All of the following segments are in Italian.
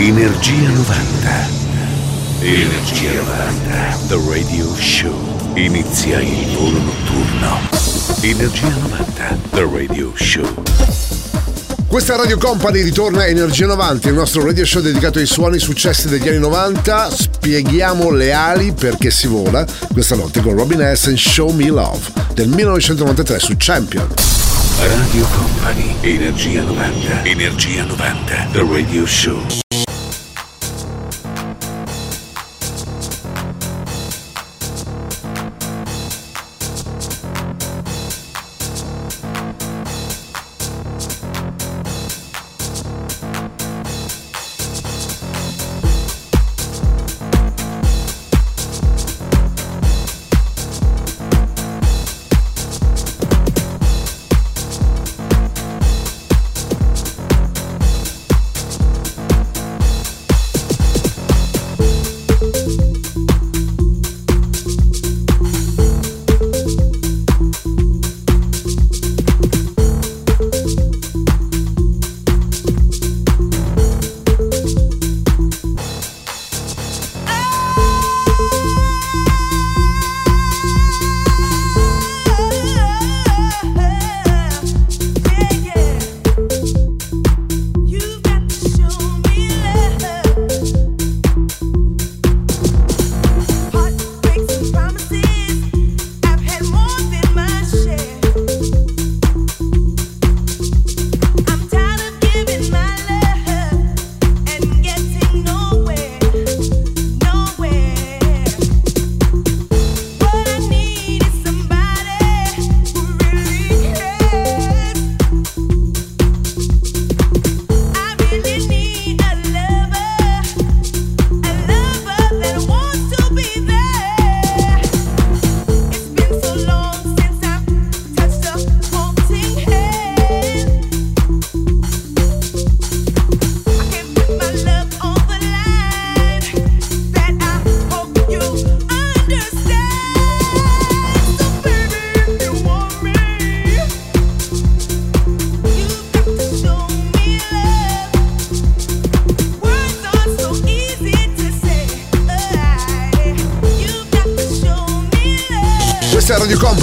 Energia 90. The Radio Show. Inizia il volo notturno. Energia 90. The Radio Show. Questa Radio Company ritorna a Energia 90, il nostro radio show dedicato ai suoni e successi degli anni 90. Spieghiamo le ali perché si vola questa notte con Robin S and Show Me Love del 1993 su Champion. Radio Company, Energia 90, Energia 90, The Radio Show.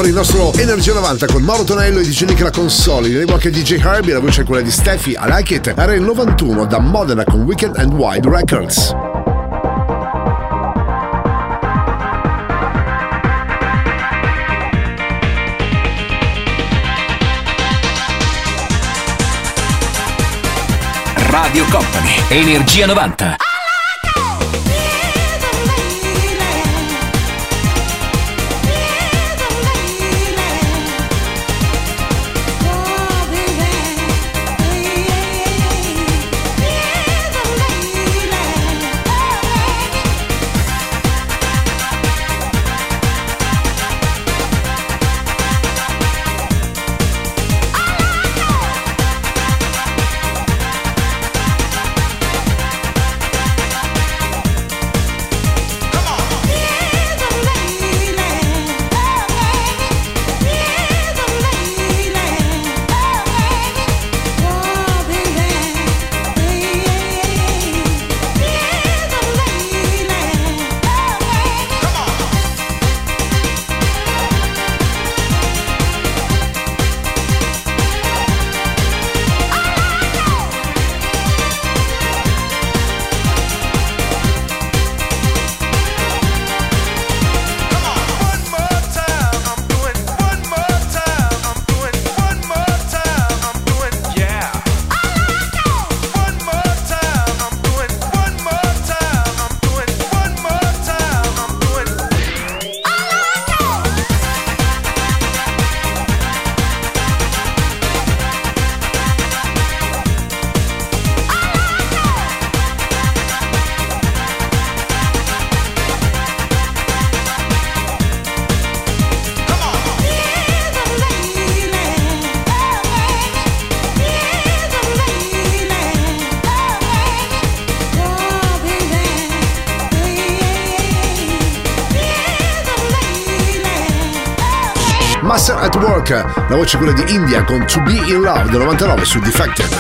Il nostro Energia 90 con Mauro Tonello e Digenik la console. In arrivo anche DJ Harvey, la voce è quella di Steffi. I Like It. Era il 91 da Modena con Weekend and Wide Records. Radio Company, Energia 90. At Work, la voce è quella di India con To Be In Love del 99 su Defected.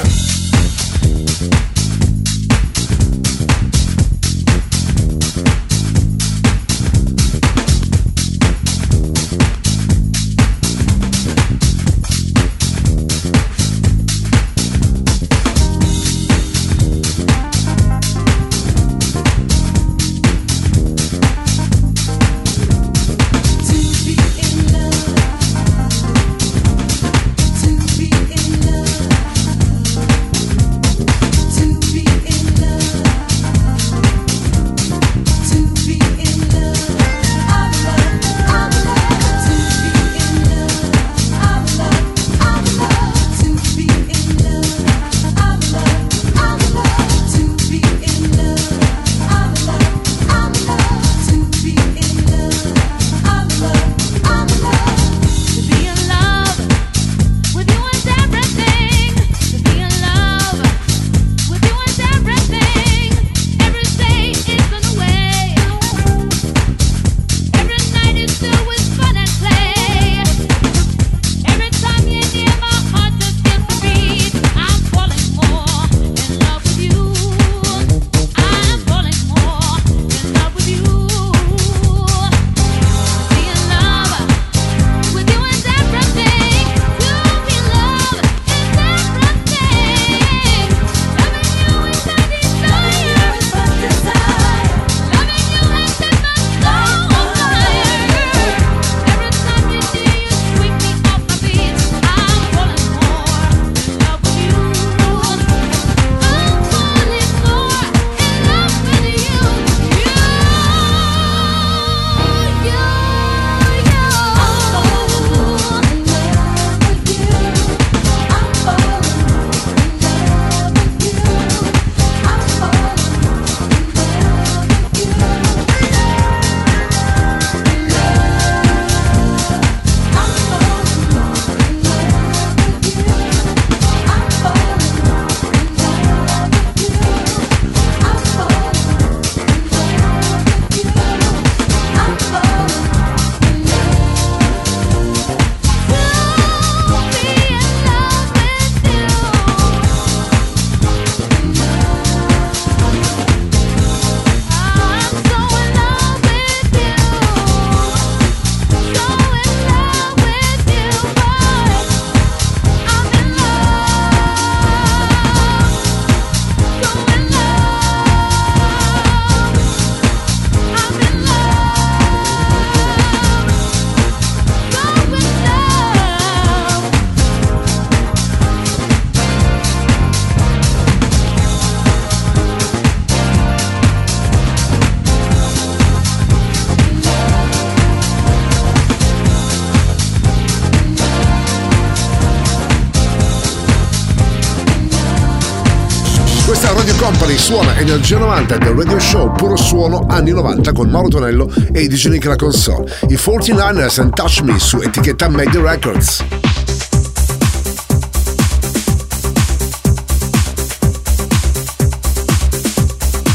Questa Radio Company suona Energia 90 del Radio Show Puro Suono anni 90 con Mauro Tonello e Digenik la console. I 49ers and Touch Me su etichetta Made Records.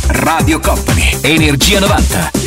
Radio Company, Energia 90.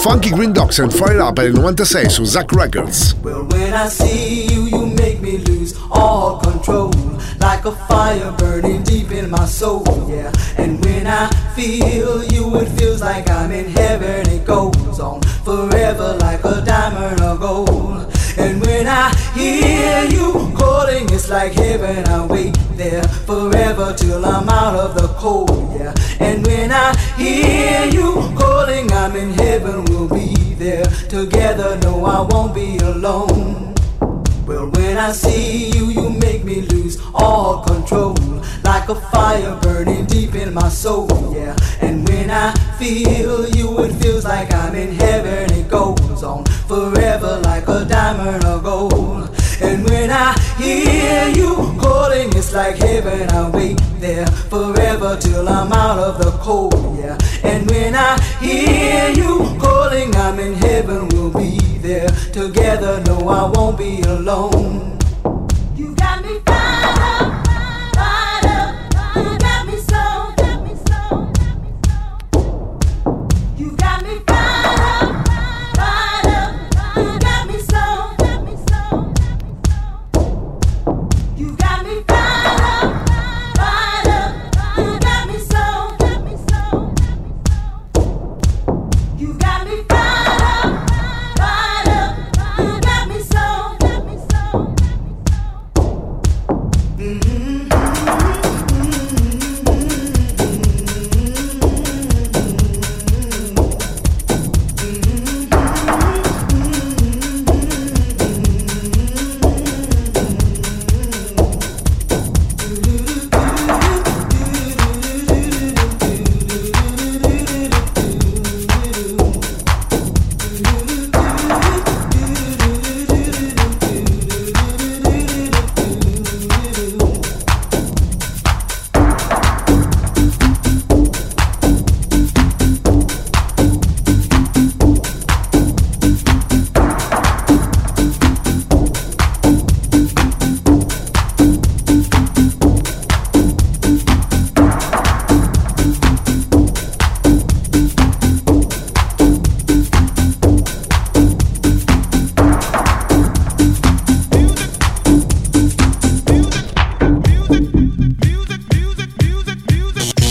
Funky Green Dogs and Fire Up per il 96 su Zach Records. Well, when I see you, you make me lose all control, like a fire burning deep in my soul, yeah. And when I feel you, it feels like I'm in heaven. It goes on forever like a diamond of gold. And when I hear you calling, it's like heaven. I wait there forever till I'm out of the cold, yeah. And when I hear you calling, I'm in heaven. We'll be there together. No, I won't be alone. Well, when I see you, you make me lose all control, like a fire burning deep in my soul, yeah. And when I feel you, it feels like I'm in heaven. It goes on forever like a diamond of gold. And when I hear you calling, it's like heaven. I wait there forever till I'm out of the cold, yeah. And when I hear you calling, I'm in heaven. We'll be there together. No, I won't be alone. You got me fired up, fired up, fired up. You got me so, got me so, got me so. You got me fired up, fired up, fired up.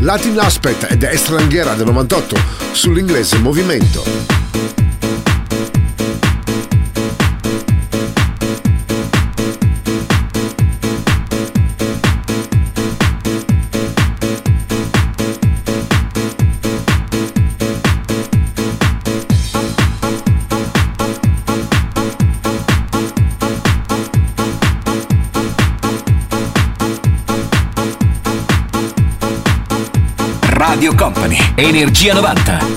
Latin Aspect ed Estranghera del 98 sull'inglese Movimento. Radio Company, Energia 90.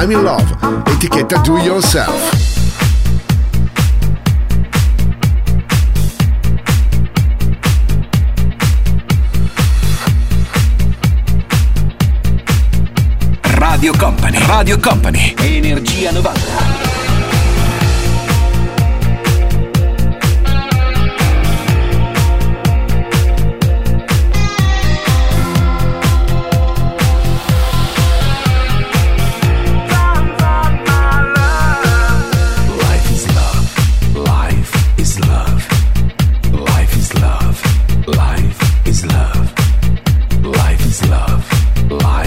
I'm in love, etichetta Do Yourself. Radio Company, Radio Company, Energia 90. Life is love. Life is love. Life.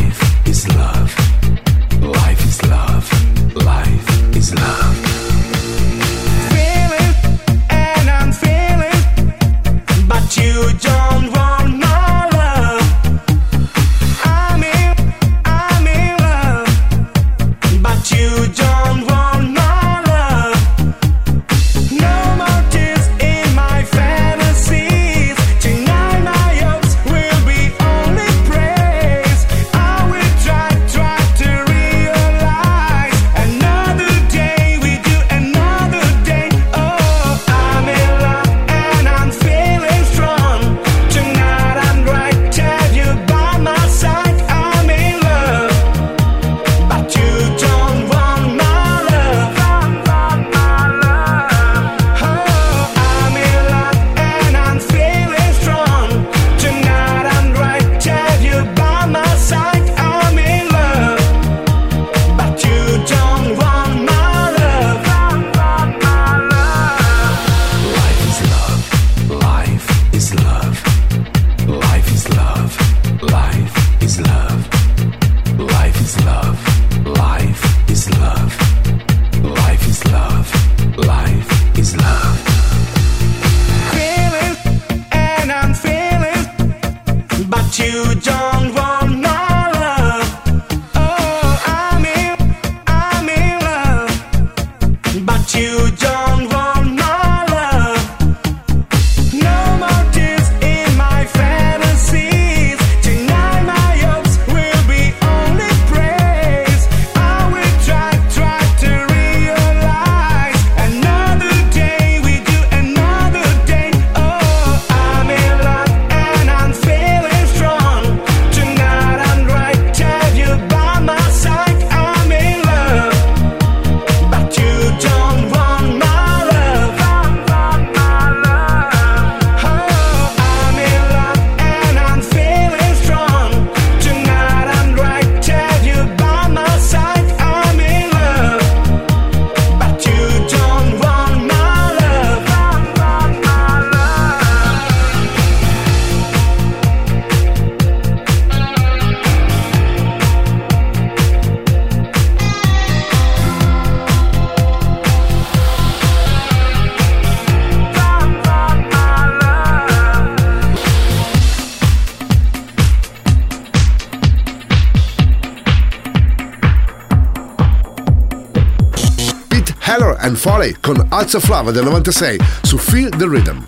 and Foley con Alza Flava del 96 su Feel the Rhythm.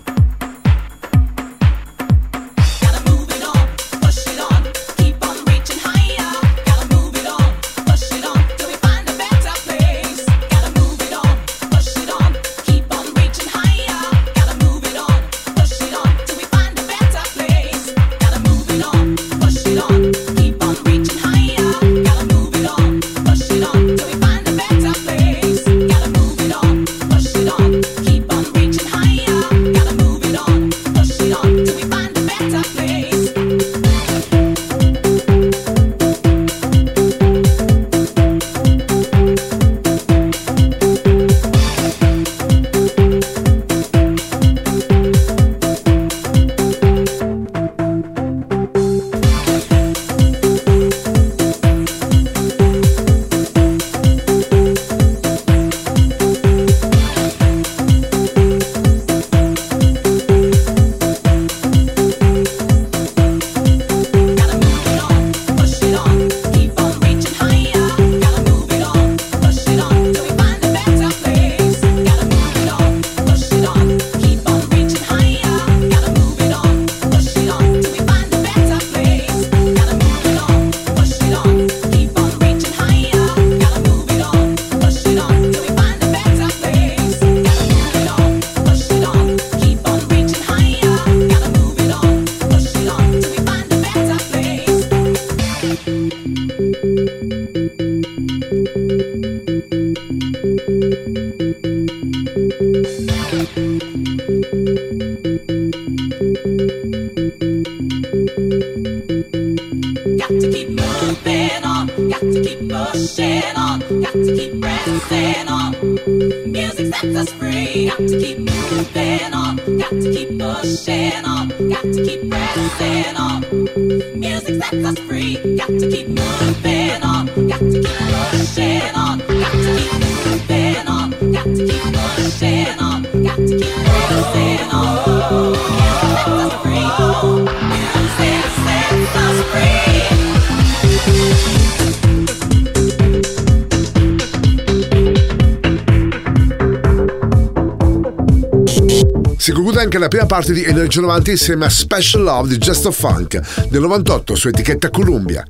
Si conclude anche la prima parte di Energia 90 insieme a Special Love di Just a Funk del 98 su etichetta Columbia.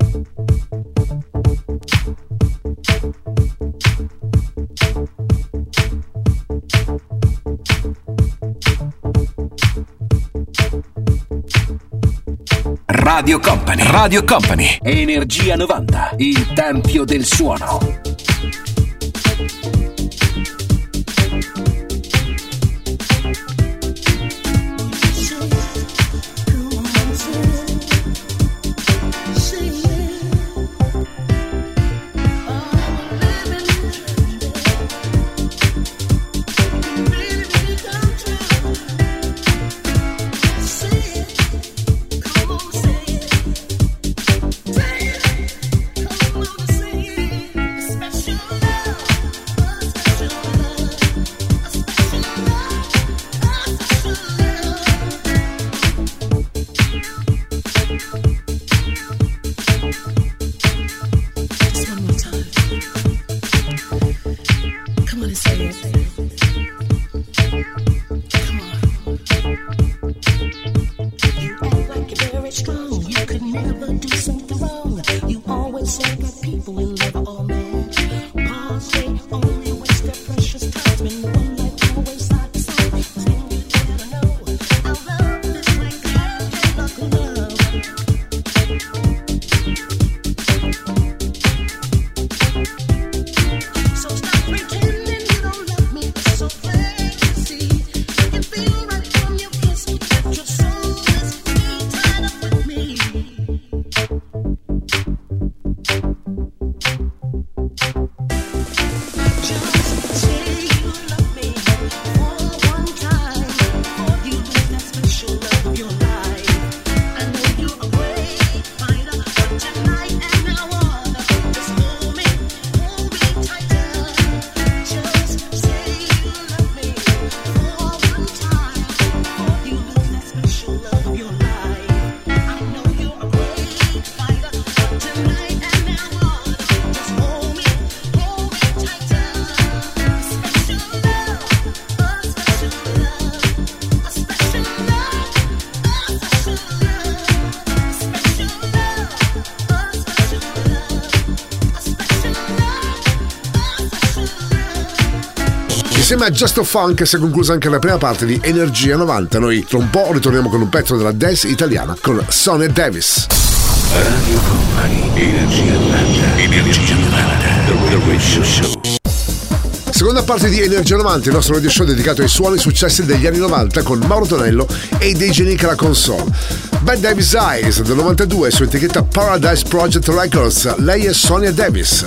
Radio Company, Radio Company, Energia 90, il tempio del suono. Insieme a Just a Funk si è conclusa anche la prima parte di Energia 90. Noi tra un po' ritorniamo con un pezzo della dance italiana con Sonia Davis. Radio Company, Energia 90, The Radio Show. Seconda parte di Energia 90, il nostro radio show dedicato ai suoni successi degli anni 90 con Mauro Tonello e DJ Nick alla console. Bad Davis Eyes del 92 su etichetta Paradise Project Records. Lei è Sonia Davis.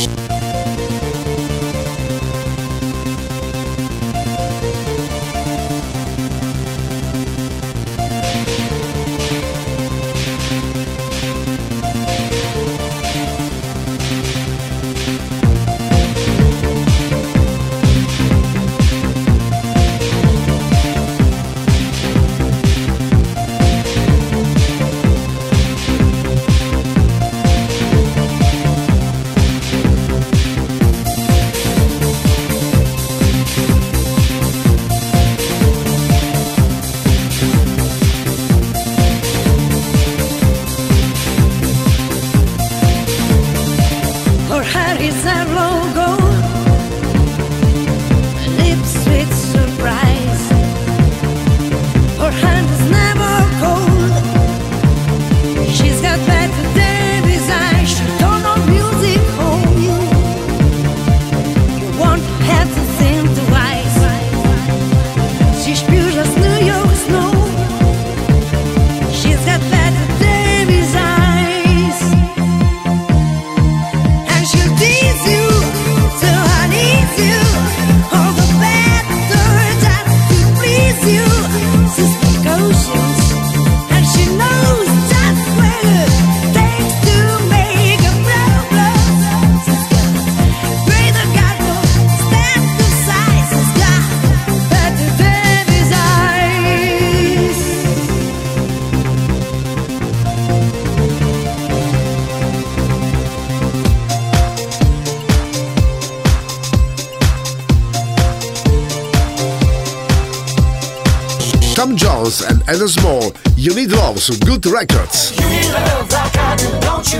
And a small, you need love, so good records. You need love like I do, don't you?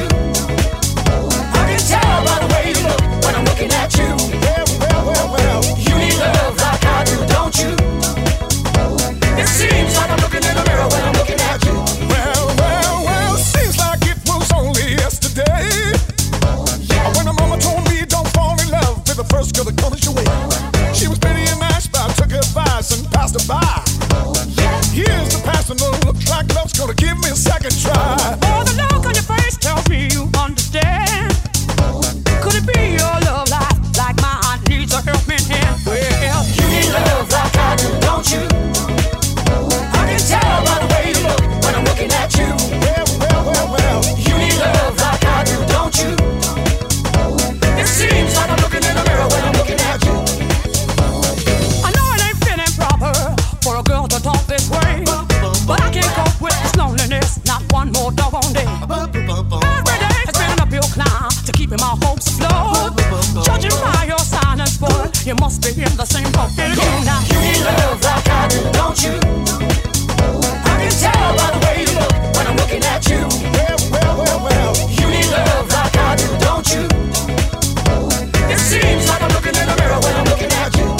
I can tell by the way you look when I'm looking at you. Well. You need love like I do, don't you? It seems like I'm looking in the mirror when I'm looking at you. Well, seems like it was only yesterday. Yeah. When my mama told me don't fall in love with the first girl that comes your way. She was pretty and nice, but I took her advice and passed her by. Here's the past, and it looks like love's gonna give me a second try. Oh, the look on your face tells me you understand. Could it be your love life, like mine, needs a helping hand? Well, you need love like I do, don't you? I can tell by the way you look when I'm looking at you. Well. You need love like I do, don't you? It seems like I'm looking in the mirror when I'm looking at you. One more dog on day. Every day has been an uphill climb to keeping my hopes afloat. Judging by your silence, boy, you must be in the same boat. You need love like I do, don't you? I can tell by the way you look when I'm looking at you. Well. You need love like I do, don't you? It seems like I'm looking in the mirror when I'm looking at you.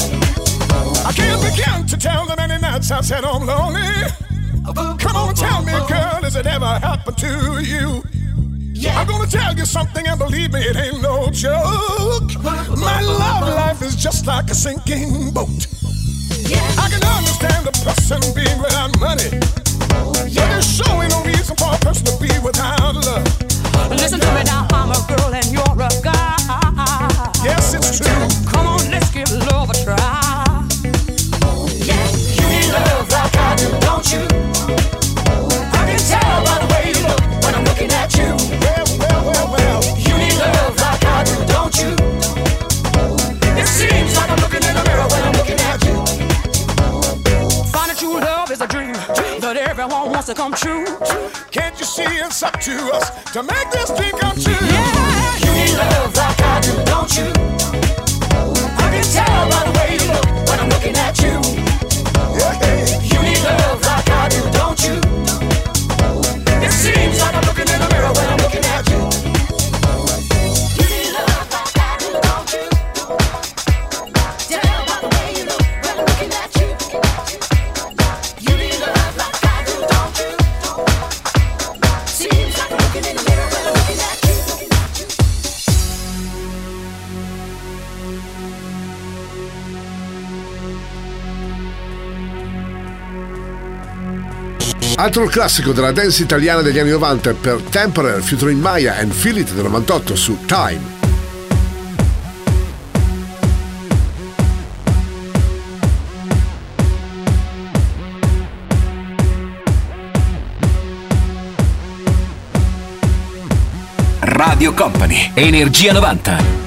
I can't begin to tell the many nights I've said I'm lonely. Come on, tell me, girl, has it ever happened to you? Yeah. I'm gonna tell you something, and believe me, it ain't no joke. My love life is just like a sinking boat. Yeah. I can understand a person being without money, but there's surely no reason for a person to be without love. Listen to me now, I'm a girl and you're a guy. Yes, it's true. Come on, let's give love a try. Love like I do, don't you? I can tell by the way you look when I'm looking at you. Well. You need love like I do, don't you? It seems like I'm looking in the mirror when I'm looking at you. Finding true love is a dream that everyone wants to come true. Can't you see it's up to us to make this dream come true? Yeah. You need love like I do, don't you? I can tell by the way you look when I'm looking at you. You need love like I do, don't you? It seems like I'm looking in the mirror when I'm looking at you. Altro classico della dance italiana degli anni 90 per Temporary featuring Maya and Feel It del 98 su Time. Radio Company, Energia 90.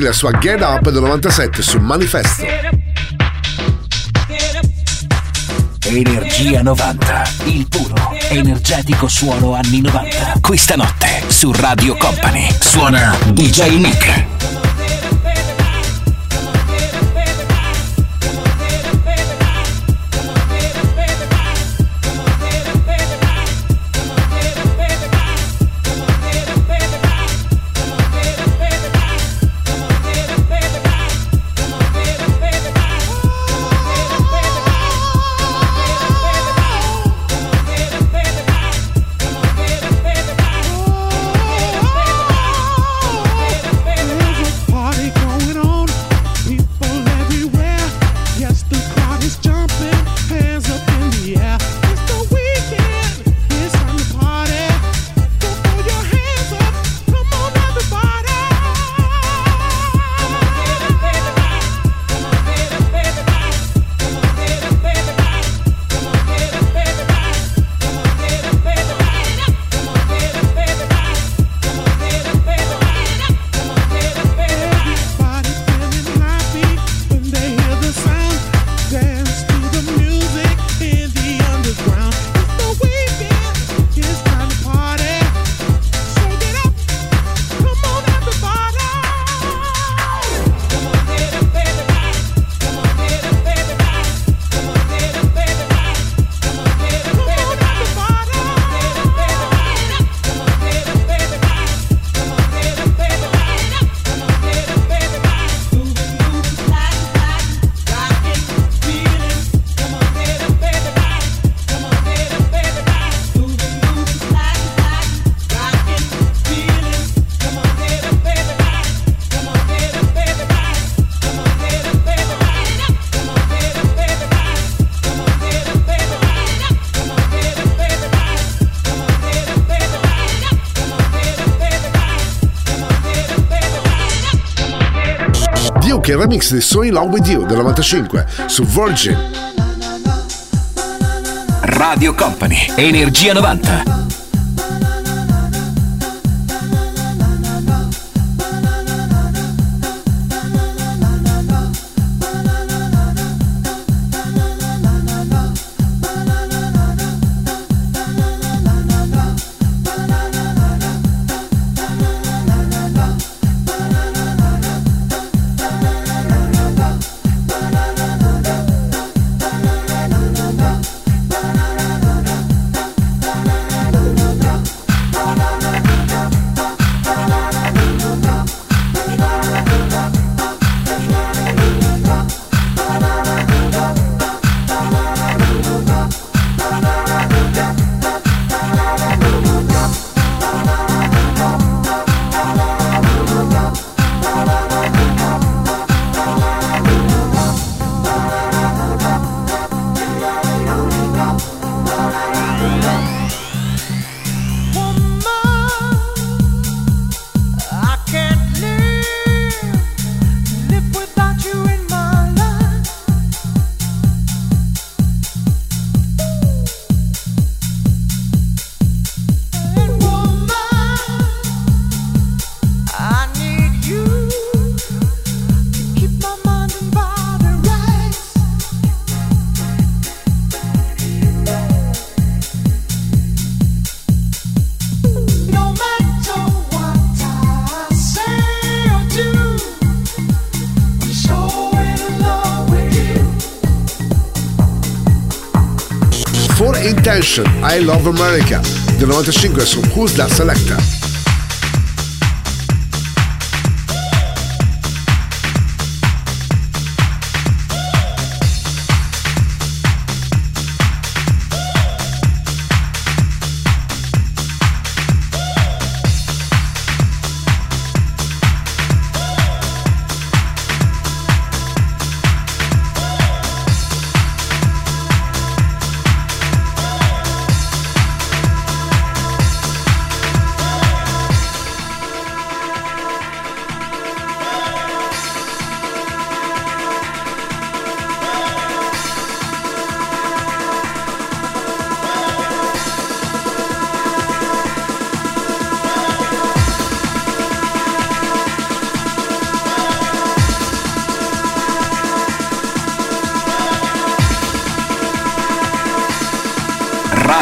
La sua Get Up del 97 su Manifesto. Energia 90, il puro energetico suono anni 90. Questa notte su Radio Company suona DJ Nick. Il remix di So In Love With You del 95 su Virgin. Radio Company, Energia 90. Attention, I Love America del 95 su Who's That Selector.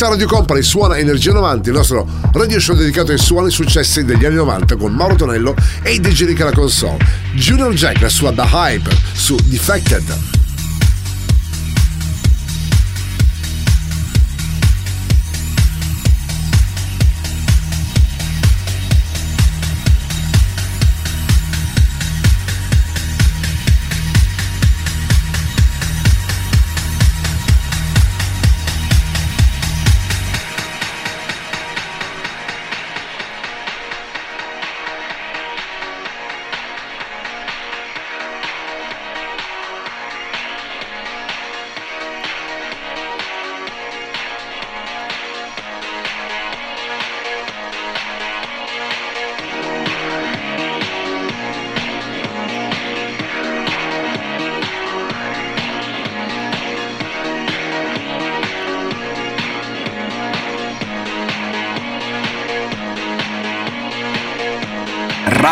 Radio Company suona Energia 90, il nostro radio show dedicato ai suoni successi degli anni 90 con Mauro Tonello e i Digenik alla console. Junior Jack la sua The Hype su Defected.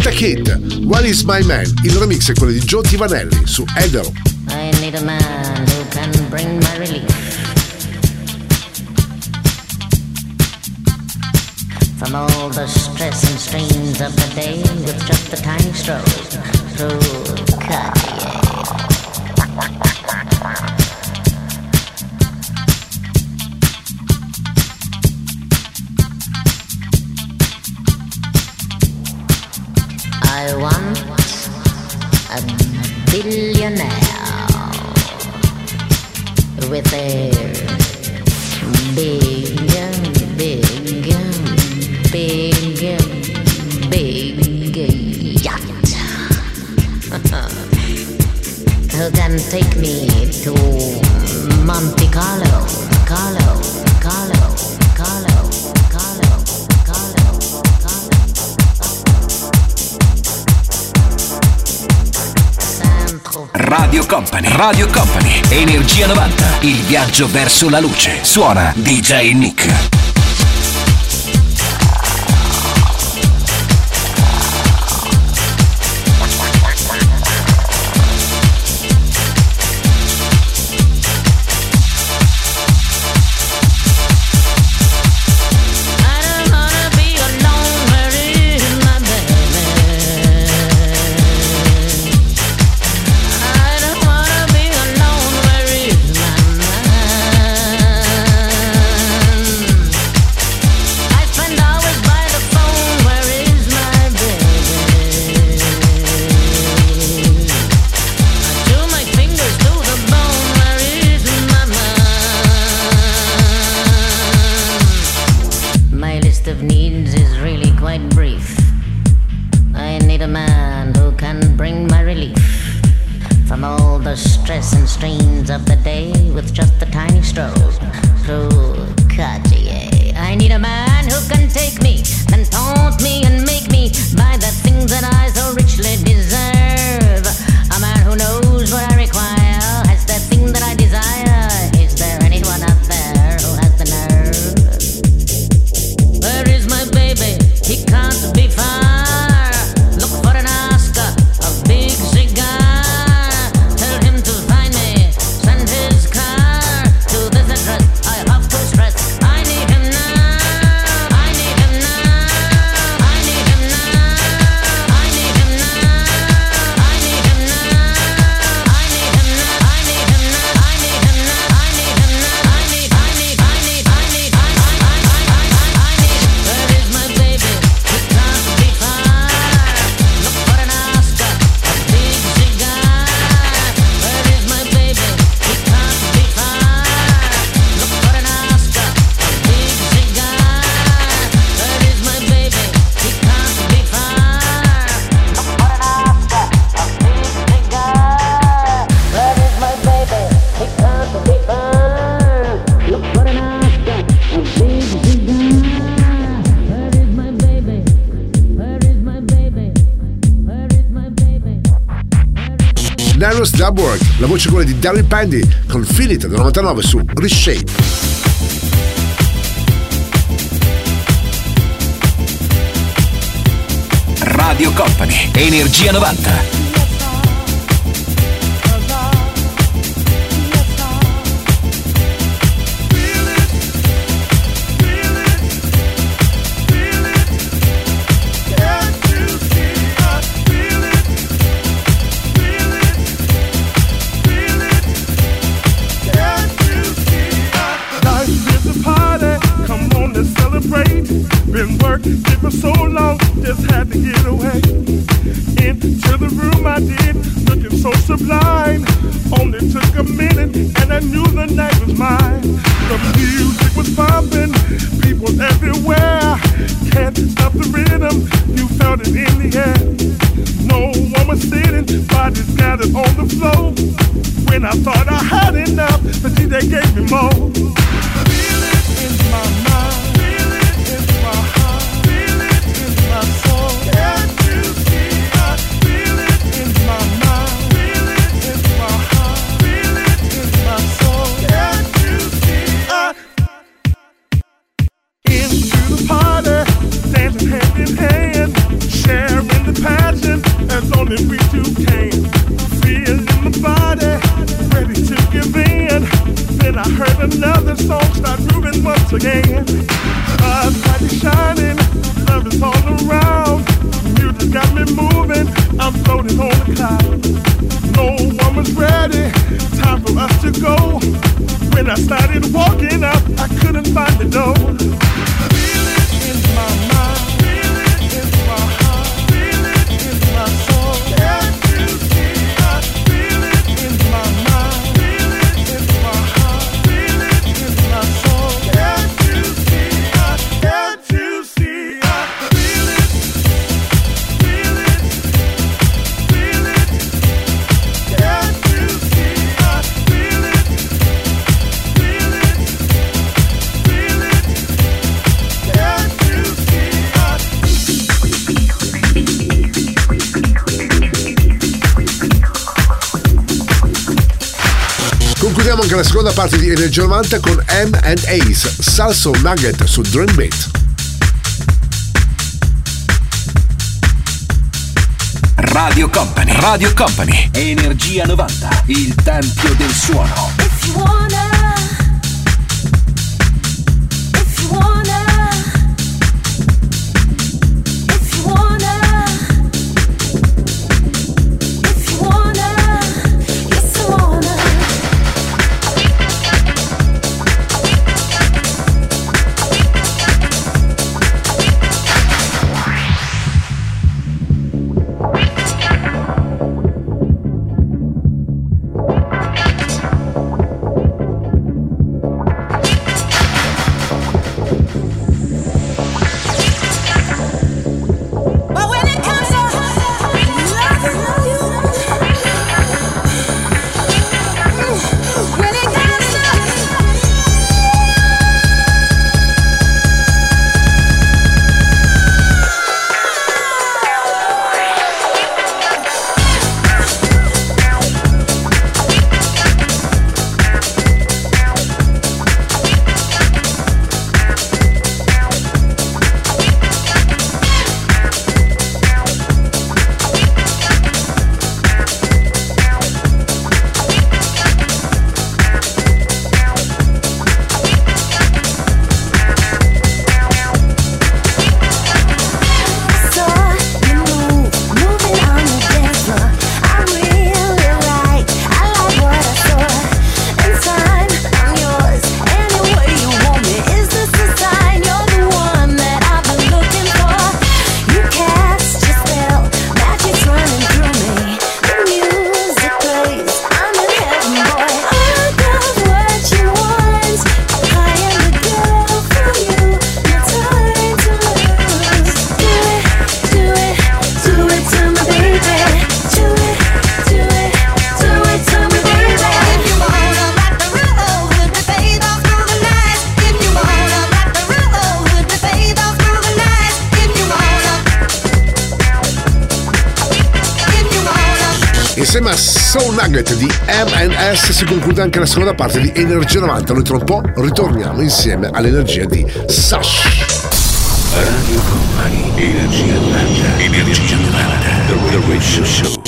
Santa Kid, Where is my man? Il remix è quello di Gio Di Vanelli su Eldero. I need a man who can bring my relief from all the stress and strains of the day, with just the tiny stroke through Cartier. I want a billionaire with a big yacht who can take me to Monte Carlo. Radio Company, Radio Company, Energia 90, il viaggio verso la luce. Suona DJ Nick. La voce è quella di Derry Pandey con Feel It del 99 su Reshape. Radio Company, Energia 90. Into the party, dancing hand in hand, sharing the past. and I heard another song start moving once again. Light is shining, love is all around. Music got me moving, I'm floating on the cloud. No one was ready, time for us to go. When I started walking up, I couldn't find the door. Feeling in my mind, feeling in my heart, feeling in my soul. Can't you see I feel it in my mind, feel it in my heart, feel it in my soul. Can't you see I, can't you see I feel it, feel it, feel it. Can't you see I feel it, feel it, feel it. Can't you see I. Concludiamo anche la seconda parte di Energia 90 con M&A's Salso Nugget su Dreambeat. Radio Company, Radio Company, Energia 90, il tempio del suono. If you wanna, if you wanna, if you wanna, yes I wanna. Insieme a Soul Nugget di M&S si conclude anche la seconda parte di Energia 90. Noi tra un po' ritorniamo insieme all'energia di Sash. Radio Company, Energia 90, Energia 90, The Radio Show.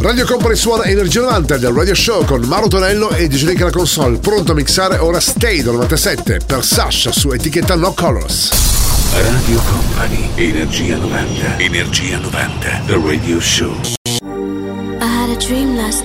Radio Company suona Energia 90 del Radio Show con Mauro Tonello e Digenik alla console. Pronto a mixare ora Stay 97 per Sash su etichetta No Colors. Radio Company, Energia 90, Energia 90, The Radio Show. I had a dream last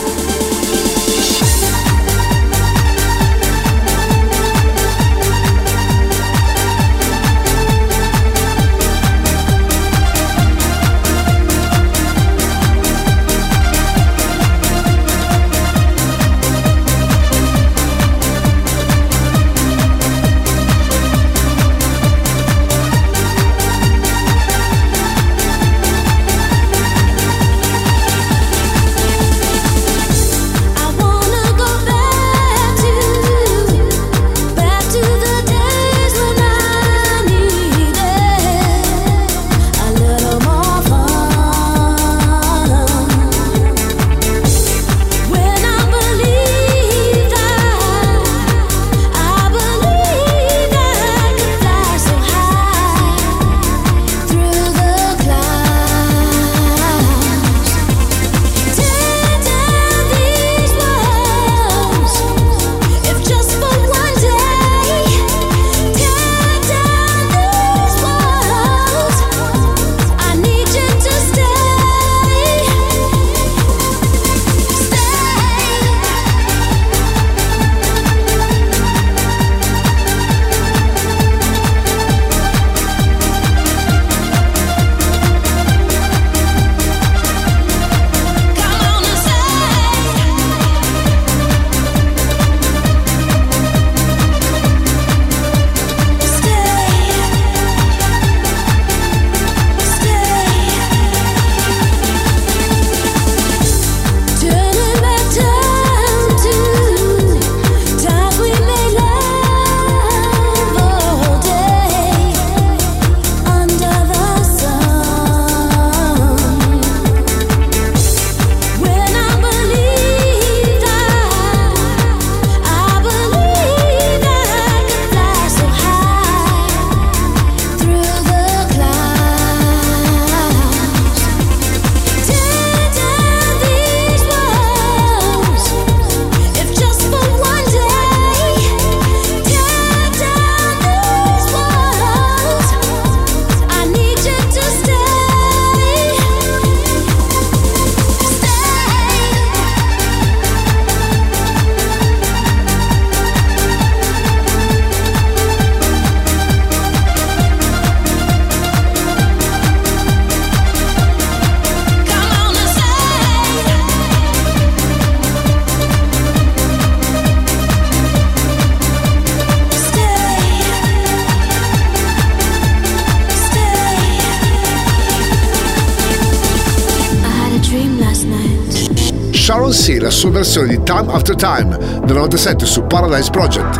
John C, la sua versione di Time After Time del 97 su Paradise Project.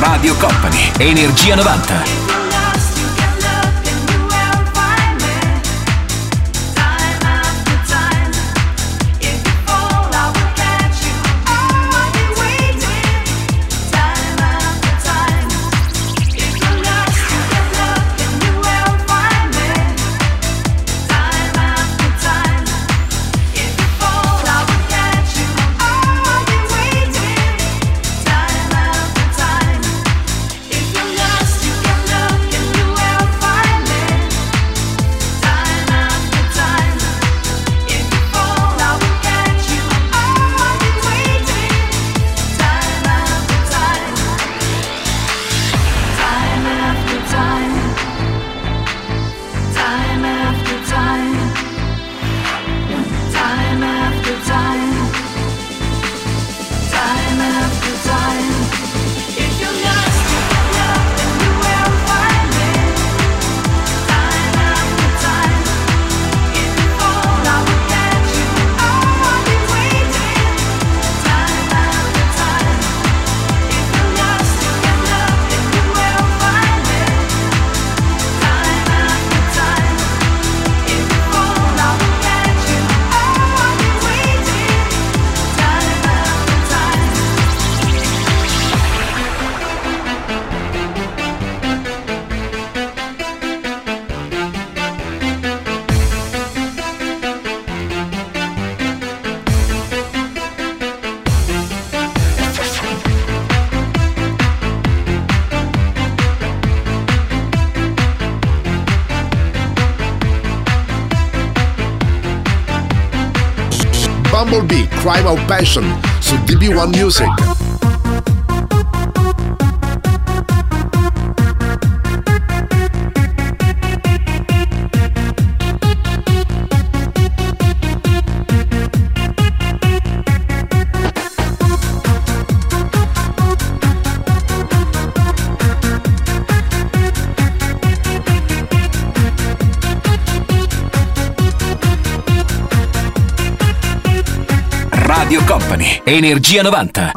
Radio Company, Energia 90. Crime of Passion su DB1 Music. Radio Company, Energia 90.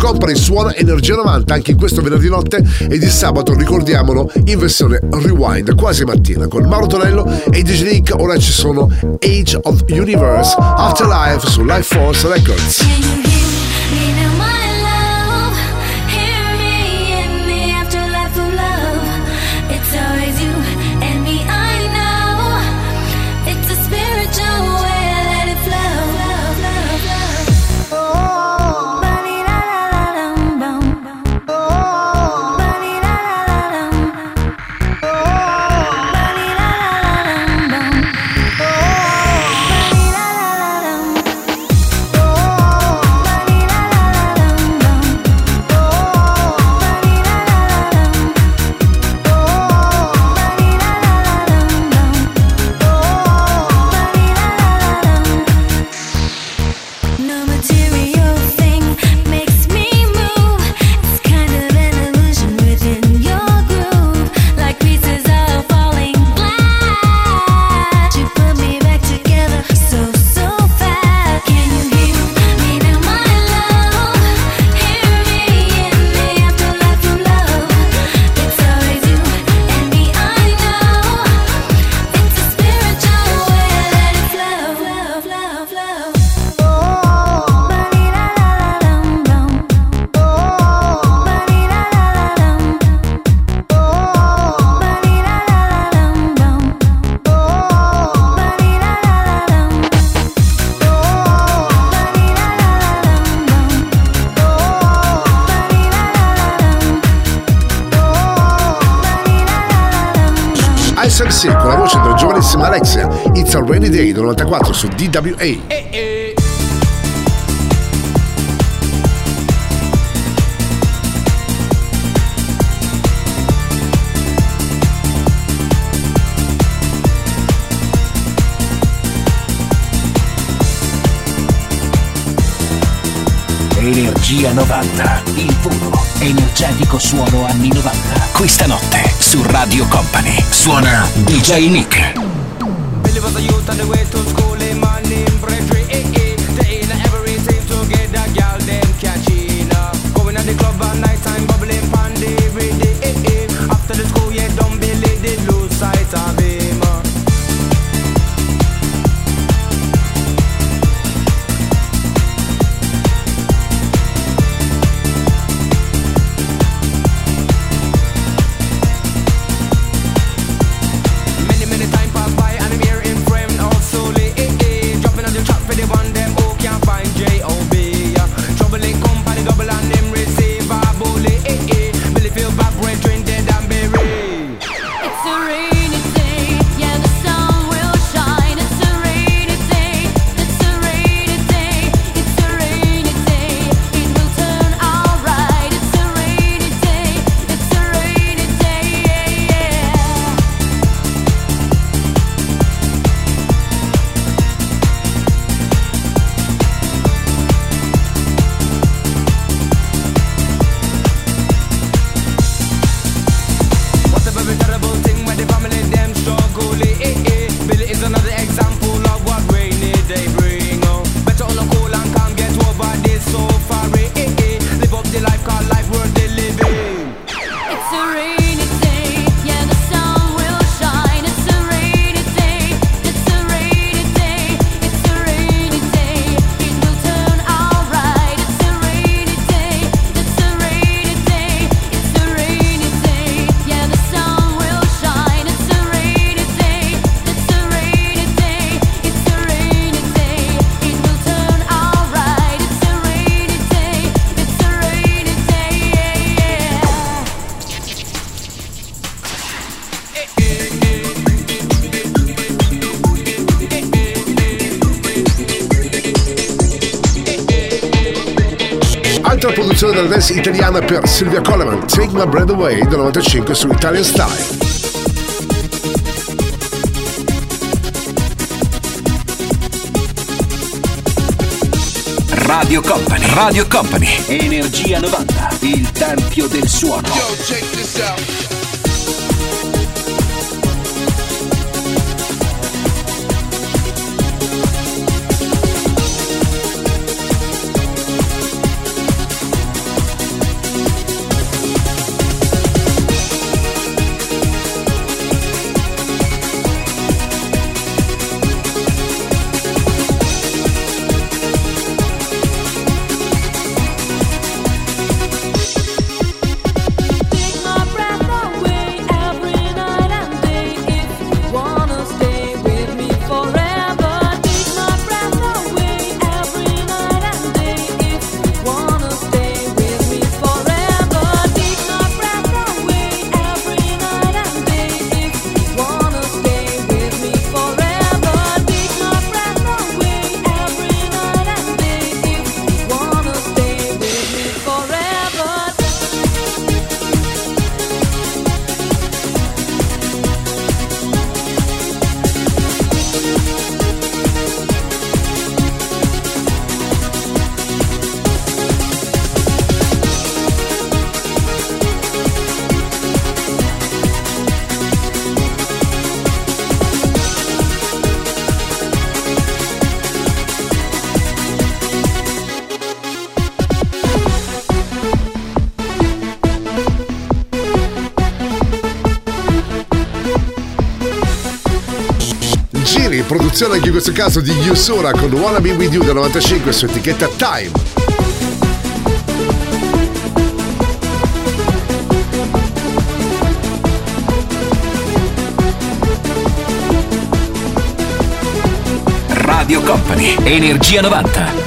Company suona Energia 90 anche in questo venerdì notte ed il sabato, ricordiamolo, in versione rewind, quasi mattina, con Mauro Tonello e DJ Nick. Ora ci sono Age of Universe, Afterlife su Life Force Records. Ice and Sea con la voce della giovanissima Alexia. It's a Rainy Day del 94 su DWA. Energia 90, il puro, energetico suono anni 90. Questa notte su Radio Company suona DJ Nick. Della dance italiana per Silvia Coleman, Take My Breath Away del 95 su Italian Style. Radio Company, Radio Company, Energia 90, il tempio del suono. Yo, check this out. Produzione anche in questo caso di Yusura con Wanna Be With You del 95 su etichetta Time. Radio Company, Energia 90.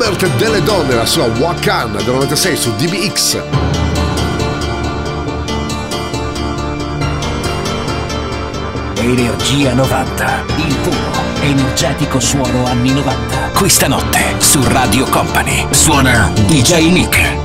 Robert Delle Donne, la sua Wakan del 96 su DBX. Energia 90, il puro, energetico suono anni 90. Questa notte su Radio Company suona DJ Nick.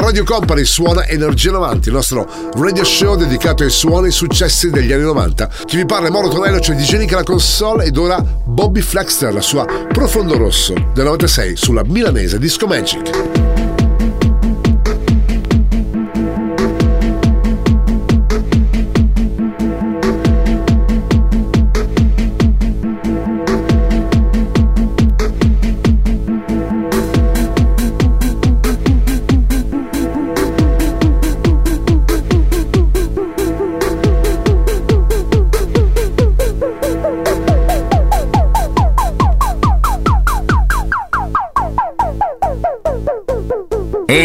Radio Company suona Energia 90, il nostro radio show dedicato ai suoni e successi degli anni 90. Chi vi parla è Mauro Tonello, c'è Digenik alla console ed ora Bobby Flexner, la sua Profondo Rosso del 96 sulla milanese Disco Magic.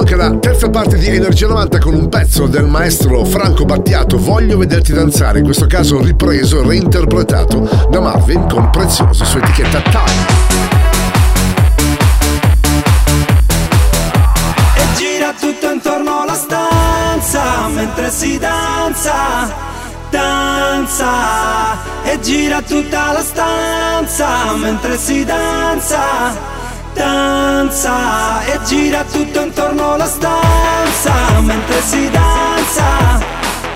Manca la terza parte di Energia 90 con un pezzo del maestro Franco Battiato, Voglio vederti danzare, in questo caso ripreso e reinterpretato da Marvin con Prezioso su etichetta Time. E gira tutto intorno alla stanza mentre si danza, danza, e gira tutta la stanza mentre si danza, danza, e gira tutto intorno alla stanza mentre si danza,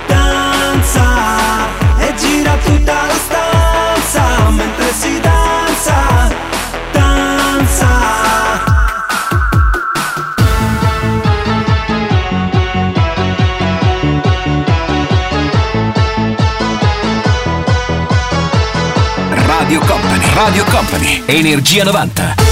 danza, e gira tutta la stanza mentre si danza, danza. Radio Company, Energia 90.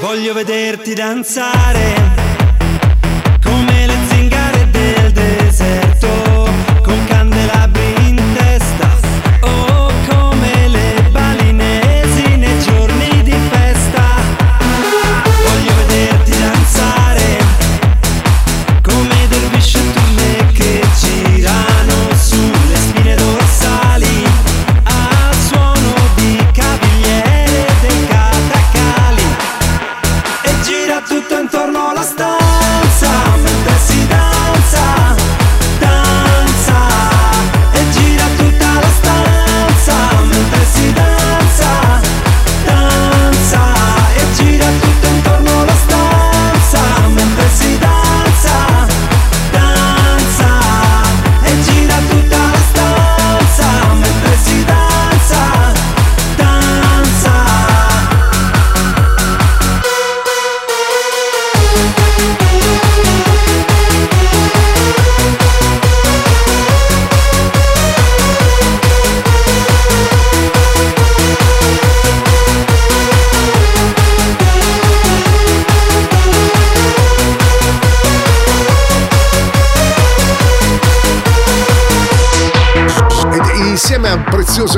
Voglio vederti danzare.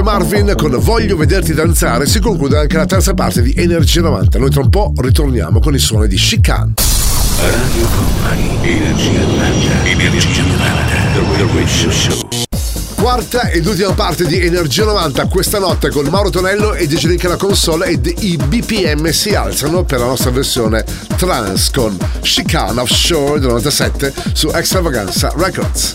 Marvin con Voglio vederti danzare si conclude anche la terza parte di Energia 90. Noi tra un po' ritorniamo con i suoni di Chicane. Radio Company, Energia 90, Energia 90. Quarta ed ultima parte di Energia 90 questa notte con Mauro Tonello e Digenik alla console, ed i BPM si alzano per la nostra versione trance con Chicane Offshore del 97 su Extravaganza Records.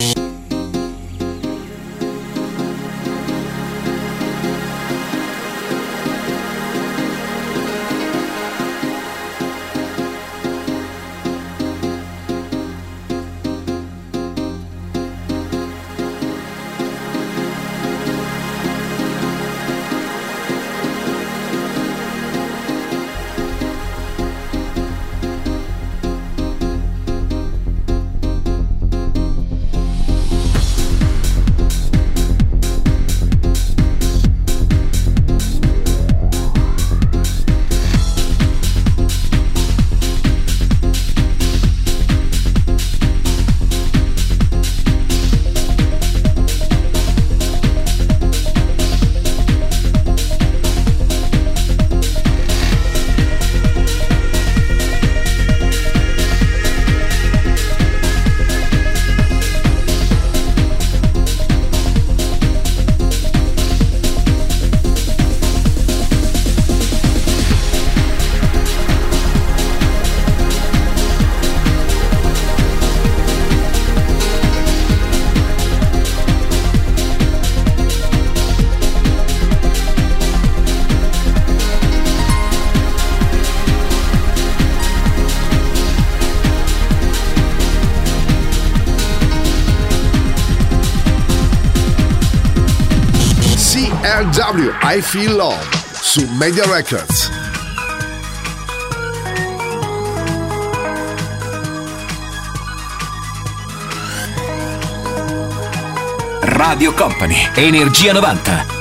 W I Feel Love su Made Records. Radio Company, Energia 90.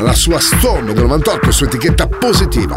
La sua Storm del 98 su etichetta Positiva.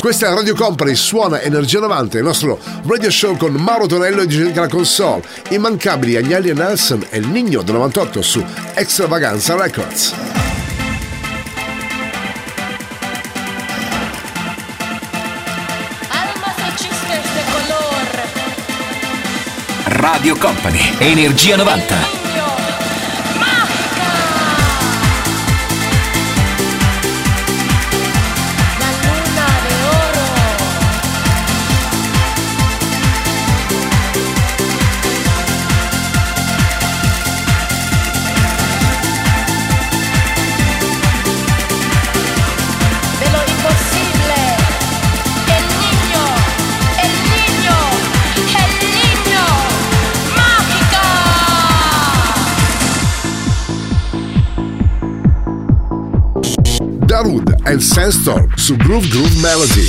Questa è la Radio Company, suona Energia 90, il nostro radio show con Mauro Tonello e Digenik alla console. Immancabili Agnelli e Nelson e il Nino del 98 su Extravaganza Records. Radio Company, Energia 90. Sharwood and Sandstorm su Groove Groove Melody.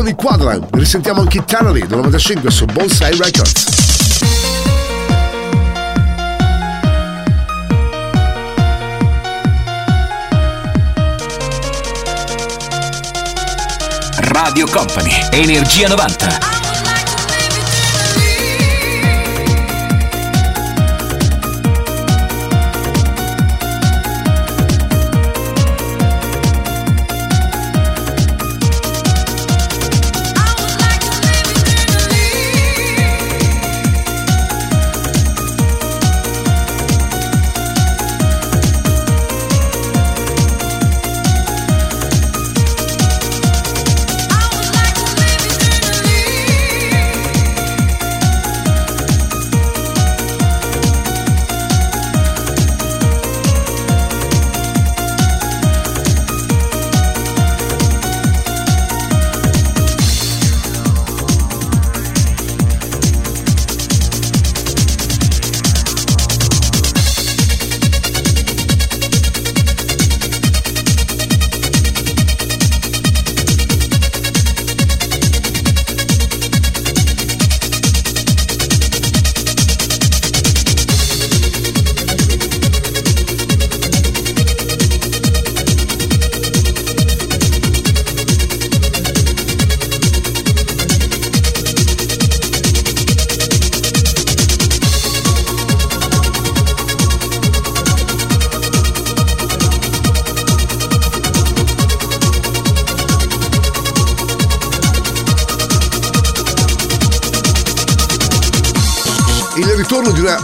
Di Quadran, risentiamo anche Canary del 95 su Bonsai Records. Radio Company, Energia 90.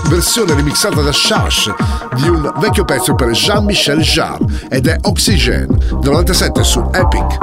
Versione remixata da Sash di un vecchio pezzo per Jean-Michel Jarre ed è Oxygène del 97 su Epic.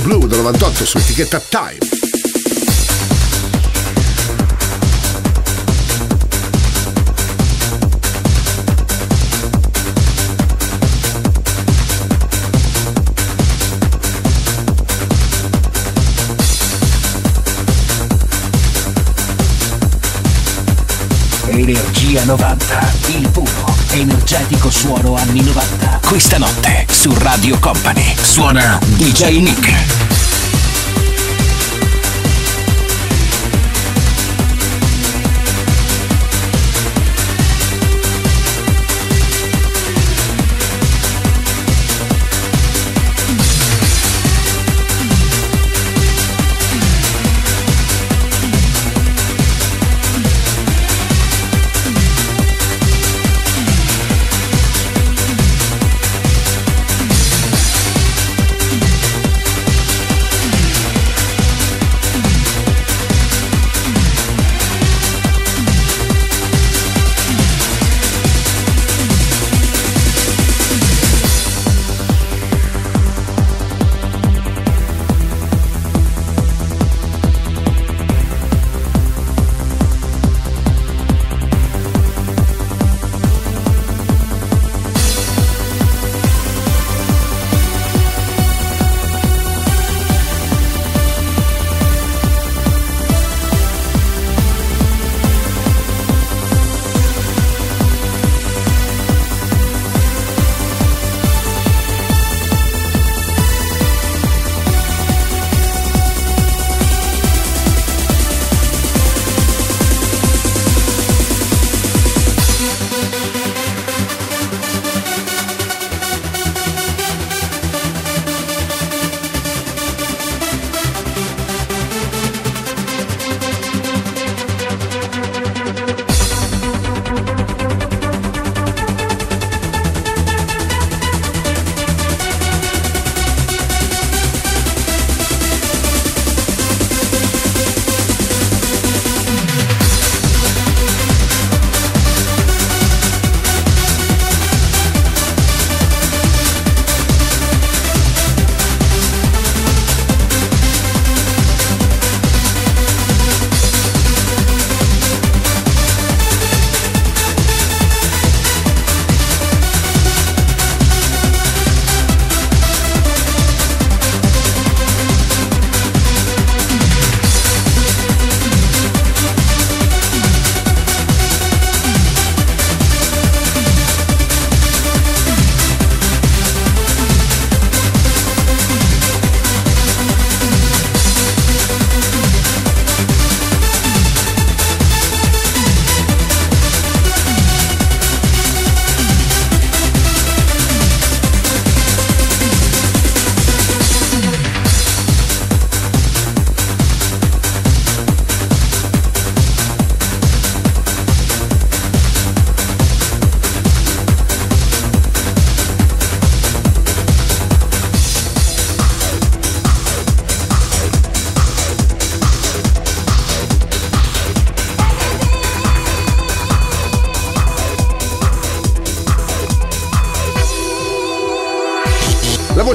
Blue del 98 su etichetta Time. Energia 90, il puro energetico suono anni 90. Questa notte su Radio Company suona DJ Nick.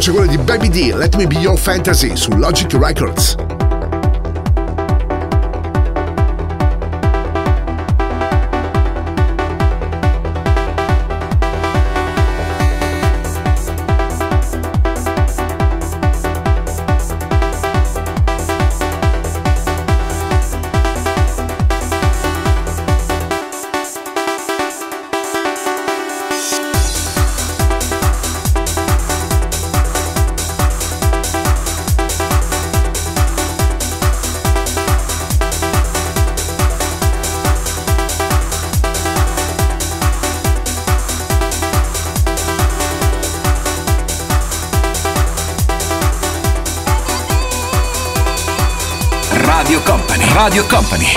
c'è quello di Baby D, Let Me Be Your Fantasy su Logic Records. Radio Company,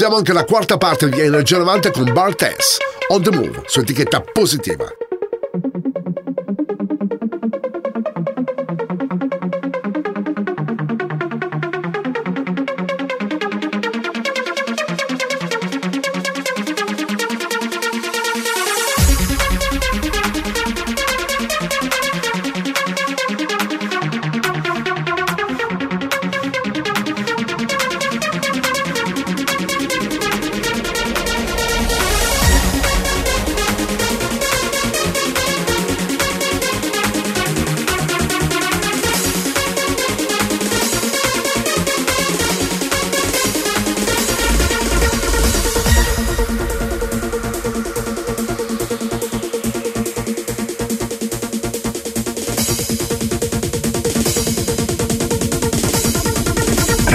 Chiudiamo anche la quarta parte di Energia 90 con Bart S, On The Move, su etichetta Positiva.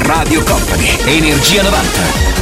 Radio Company, Energia 90.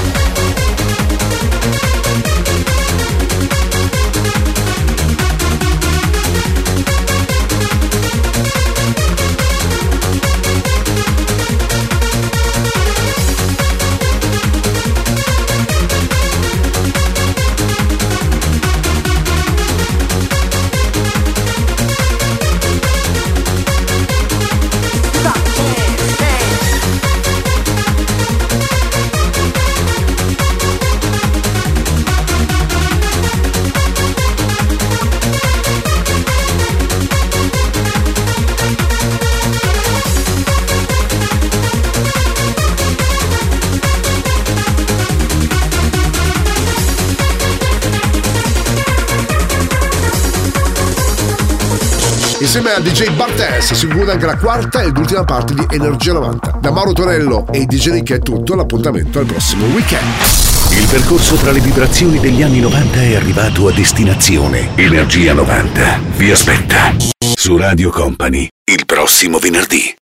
Insieme a DJ Bartes si conclude anche la quarta ed ultima parte di Energia 90. Da Mauro Torello e DJ Nick è tutto, l'appuntamento al prossimo weekend. Il percorso tra le vibrazioni degli anni 90 è arrivato a destinazione. Energia 90 vi aspetta su Radio Company il prossimo venerdì.